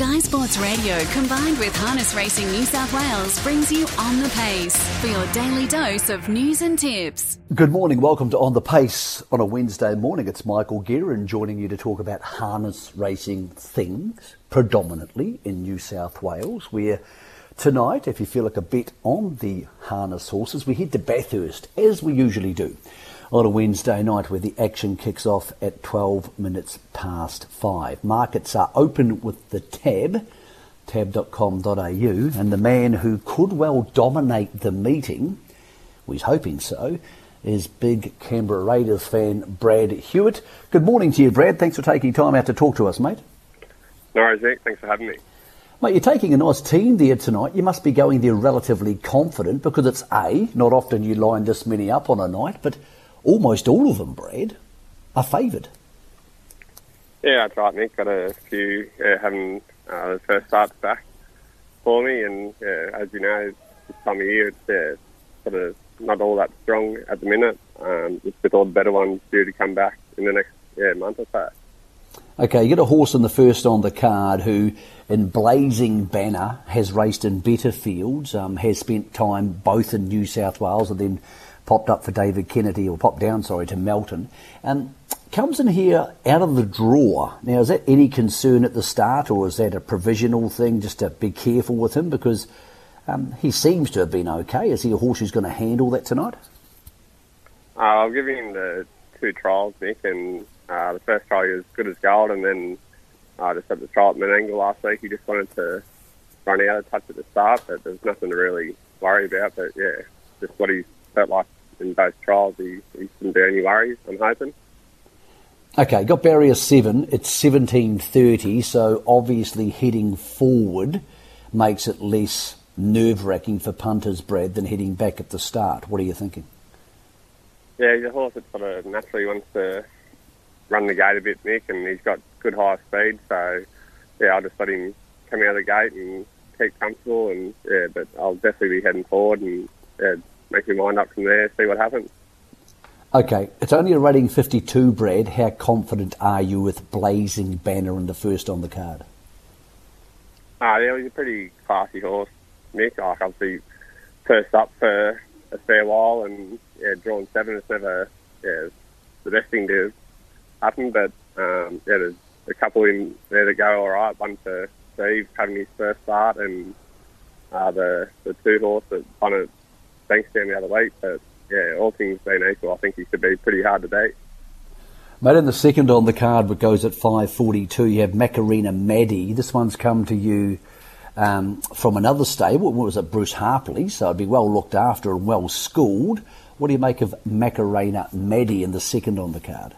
Sky Sports Radio combined with Harness Racing New South Wales brings you On the Pace for your daily dose of news and tips. Good morning, welcome to On the Pace on a Wednesday morning. It's Michael Guerin joining you to talk about harness racing things, predominantly in New South Wales, where tonight, if you feel like a bet on the harness horses, we head to Bathurst, as we usually do, on a Wednesday night where the action kicks off at 12 minutes past 5. Markets are open with the Tab, tab.com.au, and the man who could well dominate the meeting, well, he's hoping so, is big Canberra Raiders fan Brad Hewitt. Good morning to you, Brad. Thanks for taking time out to talk to us, mate. No worries, Nick. Thanks for having me. Mate, you're taking a nice team there tonight. You must be going there relatively confident because it's A, not often you line this many up on a night, but almost all of them, Brad, are favoured. Yeah, that's right, Nick. Got a few having the first starts back for me, and as you know, this time of year it's sort of not all that strong at the minute, just with all the better ones due to come back in the next month or so. Okay, you get a horse in the first on the card who, in Blazing Banner, has raced in better fields, has spent time both in New South Wales and then popped down to Melton, and comes in here out of the draw. Now, is that any concern at the start, or is that a provisional thing, just to be careful with him, because he seems to have been okay? Is he a horse who's going to handle that tonight? I'll give him the two trials, Nick, and the first trial he was good as gold, and then just had the trial at Menangle last week. He just wanted to run out of touch at the start, but there's nothing to really worry about. But yeah, just what he felt like in both trials, he shouldn't be any worries, I'm hoping. Okay, got barrier 7, it's 17:30, so obviously heading forward makes it less nerve-wracking for punters, Brad, than heading back at the start. What are you thinking? Yeah, he's a horse that sort of naturally wants to run the gate a bit, Nick, and he's got good high speed, so yeah, I'll just let him come out of the gate and keep comfortable, and yeah, but I'll definitely be heading forward and make your mind up from there, see what happens. Okay, it's only a rating 52, Brad. How confident are you with Blazing Banner in the first on the card? Yeah, he's a pretty classy horse, Nick. Like, obviously, first up for a fair while, and yeah, drawn 7 is never the best thing to happen, but there's a couple in there to go all right. One for Steve having his first start, and the two horse that won it thanks to him the other week, but yeah, all things being equal, I think he should be pretty hard to beat. Mate, in the second on the card, which goes at 5:42, you have Macarena Maddie. This one's come to you from another stable. What was it, Bruce Harpley? So it'd be well looked after and well schooled. What do you make of Macarena Maddie in the second on the card?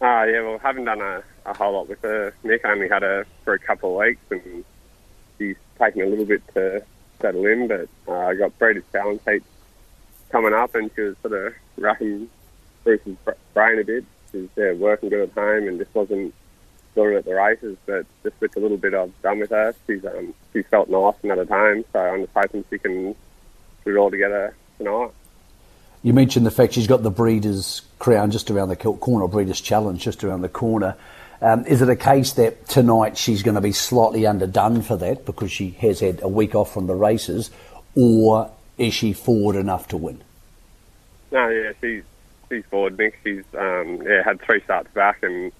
Yeah, well, haven't done a whole lot with her, Nick. I only had her for a couple of weeks, and she's taken a little bit to settle in, but I got Breeders' Challenge heats coming up, and she was sort of racking Bruce's brain a bit. She was working good at home and just wasn't good at the races, but just with a little bit I've done with her, she felt nice and at home, so I'm just hoping she can put it all together tonight. You mentioned the fact she's got the Breeders' Crown just around the corner, Breeders' Challenge just around the corner. Is it a case that tonight she's going to be slightly underdone for that because she has had a week off from the races, or is she forward enough to win? No, yeah, she's forward, Nick. She's had 3 starts back, and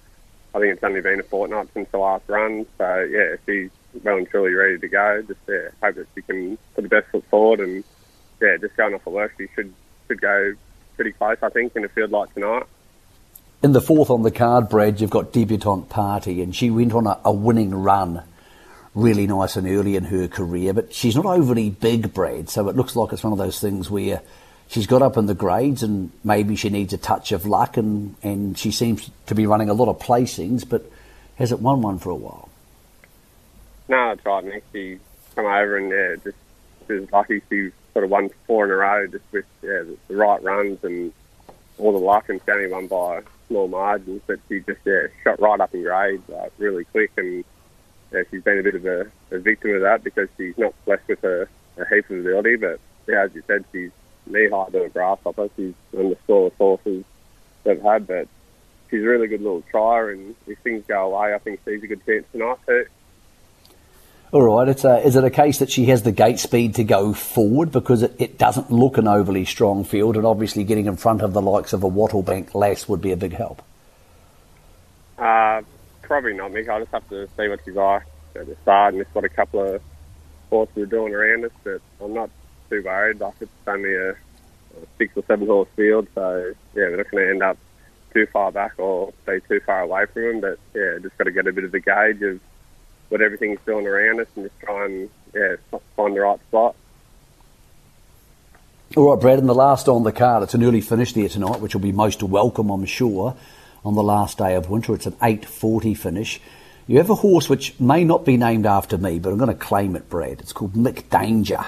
I think it's only been a fortnight since the last run. So, yeah, she's well and truly ready to go. Just hope that she can put the best foot forward, and, yeah, just going off the work, she should go pretty close, I think, in a field like tonight. In the fourth on the card, Brad, you've got Debutante Party, and she went on a winning run really nice and early in her career, but she's not overly big, Brad, so it looks like it's one of those things where she's got up in the grades and maybe she needs a touch of luck, and she seems to be running a lot of placings, but hasn't won one for a while. No, that's right, Nick. She come over and she was lucky. She sort of won 4 in a row just with the right runs and all the luck, and she only won by small margins, but she just shot right up in grades really quick, and she's been a bit of a victim of that because she's not blessed with a heap of ability, but yeah, as you said, she's knee-high to a grasshopper. She's one of the smallest horses they've had, but he's a really good little tryer, and if things go away, I think she's a good chance tonight too. All right. It's is it a case that she has the gate speed to go forward? Because it doesn't look an overly strong field, and obviously getting in front of the likes of a Wattlebank Lass would be a big help. Probably not, Mick. I'll just have to see what she's like at the start, and just what a couple of horses are doing around us, but I'm not too worried. Like, it's only a 6 or 7 horse field, so, yeah, we're not going to end up too far back or stay too far away from them, but, yeah, just got to get a bit of a gauge of what everything's doing around us and just try and, yeah, find the right spot. All right, Brad, and the last on the card, it's an early finish there tonight, which will be most welcome, I'm sure, on the last day of winter. It's an 8:40 finish. You have a horse which may not be named after me, but I'm going to claim it, Brad. It's called Mick Danger.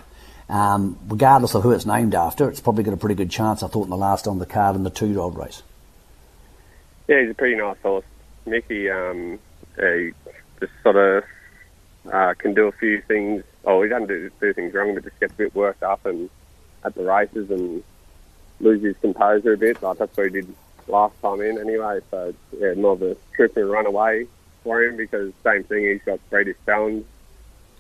Regardless of who it's named after, it's probably got a pretty good chance, I thought, in the last on the card in the 2-year-old race. Yeah, he's a pretty nice horse. Mickey, he just sort of... can do a few things. Oh, he doesn't do things wrong, but just gets a bit worked up and at the races and loses his composure a bit. Like that's what he did last time in, anyway. So yeah, more of a trip and run away for him because same thing. He's got Breeders' Challenge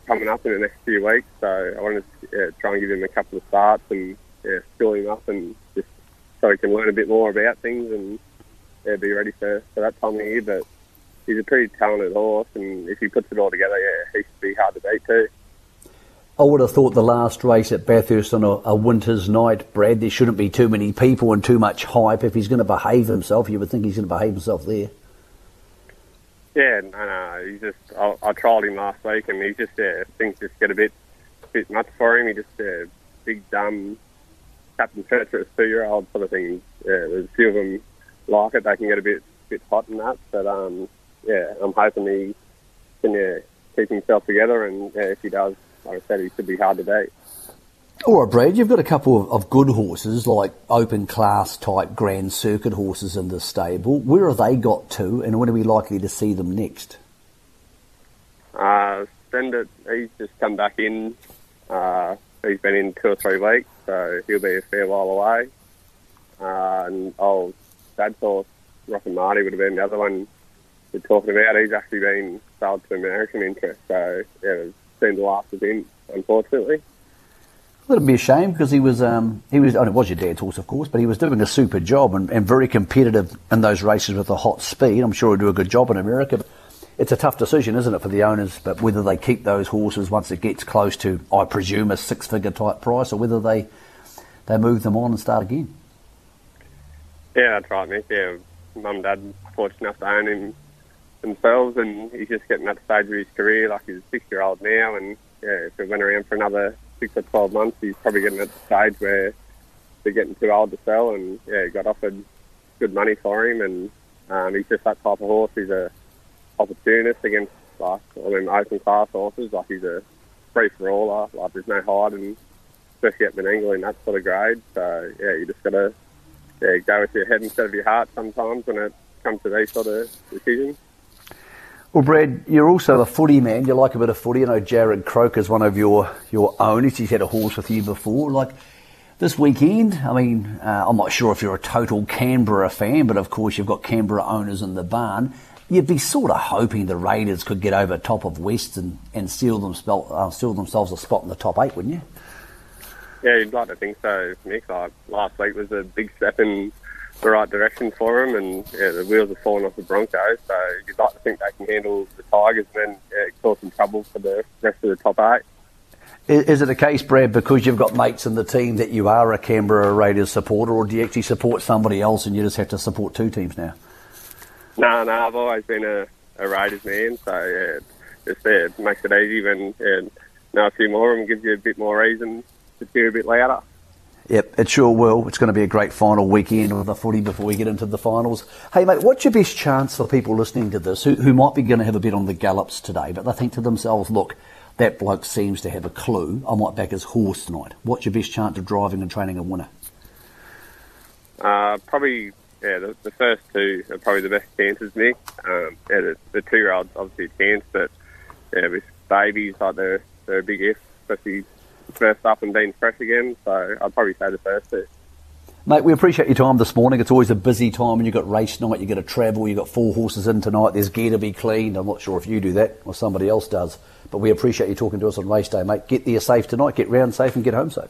coming up in the next few weeks. So I want to try and give him a couple of starts and school him up and just so he can learn a bit more about things and be ready for that time of year. But he's a pretty talented horse, and if he puts it all together, yeah, he should be hard to beat too. I would have thought the last race at Bathurst on a winter's night, Brad, there shouldn't be too many people and too much hype. If he's going to behave himself, you would think he's going to behave himself there. Yeah, no, he's just. I trialled him last week, and he's just things just get a bit nuts for him. He just big dumb Captain Treacherous 2-year-old sort of thing. Yeah, there's a few of them like it. They can get a bit hot and nuts, but yeah, I'm hoping he can keep himself together, and if he does, like I said, he should be hard to beat. All right, Brad, you've got a couple of good horses, like open class type Grand Circuit horses in the stable. Where have they got to, and when are we likely to see them next? Send it. He's just come back in. He's been in 2 or 3 weeks, so he'll be a fair while away. And old Sad Sore, Rock and Marty would have been the other one. Talking about, he's actually been sold to American interest, so yeah, it seemed the last of him, unfortunately. It'd be a shame because he was. Oh, it was your dad's horse, of course, but he was doing a super job and very competitive in those races with the hot speed. I'm sure he'd do a good job in America. But it's a tough decision, isn't it, for the owners? But whether they keep those horses once it gets close to, I presume, a 6-figure type price, or whether they move them on and start again. Yeah, that's right, Mick. Yeah, Mum and Dad fortunate enough to own him themselves, and he's just getting at the stage of his career. Like, he's a 6-year-old now, and yeah, if it went around for another 6 or 12 months, he's probably getting at the stage where they're getting too old to sell. And yeah, got offered good money for him, and he's just that type of horse. He's a opportunist against, like, I mean, open class horses. Like, he's a free for all. Like, there's no hiding, especially at Menangle in that sort of grade. So yeah, you just gotta go with your head instead of your heart sometimes when it comes to these sort of decisions. Well, Brad, you're also a footy man. You like a bit of footy. I know Jared Croke is one of your owners. He's had a horse with you before. Like, this weekend, I mean, I'm not sure if you're a total Canberra fan, but of course you've got Canberra owners in the barn. You'd be sort of hoping the Raiders could get over top of West and seal themselves a spot in the top 8, wouldn't you? Yeah, you'd like to think so, Mick. Like, last week was a big step in the right direction for him, and yeah, the wheels are falling off the Broncos, so you'd like to think they can handle the Tigers and then cause some trouble for the rest of the top 8. Is it a case, Brad, because you've got mates in the team that you are a Canberra Raiders supporter, or do you actually support somebody else and you just have to support two teams now? No, I've always been a Raiders man, so yeah, it makes it easy when know a few more of them, gives you a bit more reason to cheer a bit louder. Yep, it sure will. It's going to be a great final weekend of the footy before we get into the finals. Hey, mate, what's your best chance for people listening to this who might be going to have a bet on the gallops today, but they think to themselves, look, that bloke seems to have a clue. I might back his horse tonight. What's your best chance of driving and training a winner? Probably, yeah, the first two are probably the best chances, Nick. Yeah, the 2-year-old's obviously a chance, but yeah, with babies, like they're a big if, especially first up and being fresh again, so I'd probably say the first two. Mate, we appreciate your time this morning. It's always a busy time when you've got race night, you've got to travel, you've got four horses in tonight, there's gear to be cleaned. I'm not sure if you do that or somebody else does, but we appreciate you talking to us on race day, mate. Get there safe tonight, get round safe and get home safe.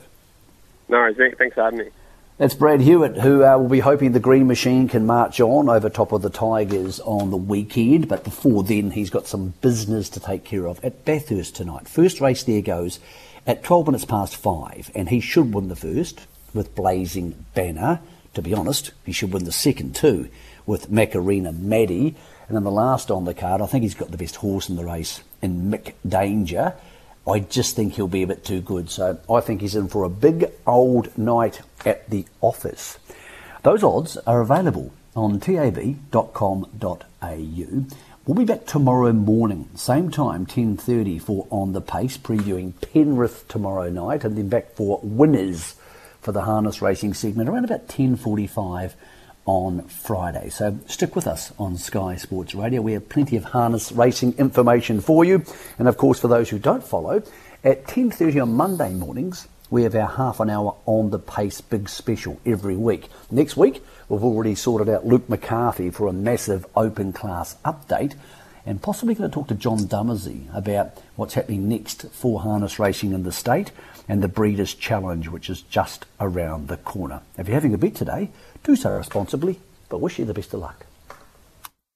No, thanks for having me. That's Brad Hewitt, who will be hoping the Green Machine can march on over top of the Tigers on the weekend. But before then, he's got some business to take care of at Bathurst tonight. First race there goes at 12 minutes past 5, and he should win the first with Blazing Banner. To be honest, he should win the second too with Macarena Maddie. And then the last on the card, I think he's got the best horse in the race in Mick Danger. I just think he'll be a bit too good. So I think he's in for a big old night at the office. Those odds are available on tab.com.au. We'll be back tomorrow morning, same time, 10:30 for On the Pace, previewing Penrith tomorrow night, and then back for Winners for the harness racing segment around about 10:45 on Friday. So stick with us on Sky Sports Radio. We have plenty of harness racing information for you. And of course, for those who don't follow, at 10:30 on Monday mornings, we have our half an hour On the Pace big special every week. Next week, we've already sorted out Luke McCarthy for a massive open class update, and possibly going to talk to John Dummerzy about what's happening next for harness racing in the state and the Breeders' Challenge, which is just around the corner. If you're having a bet today, do so responsibly, but wish you the best of luck.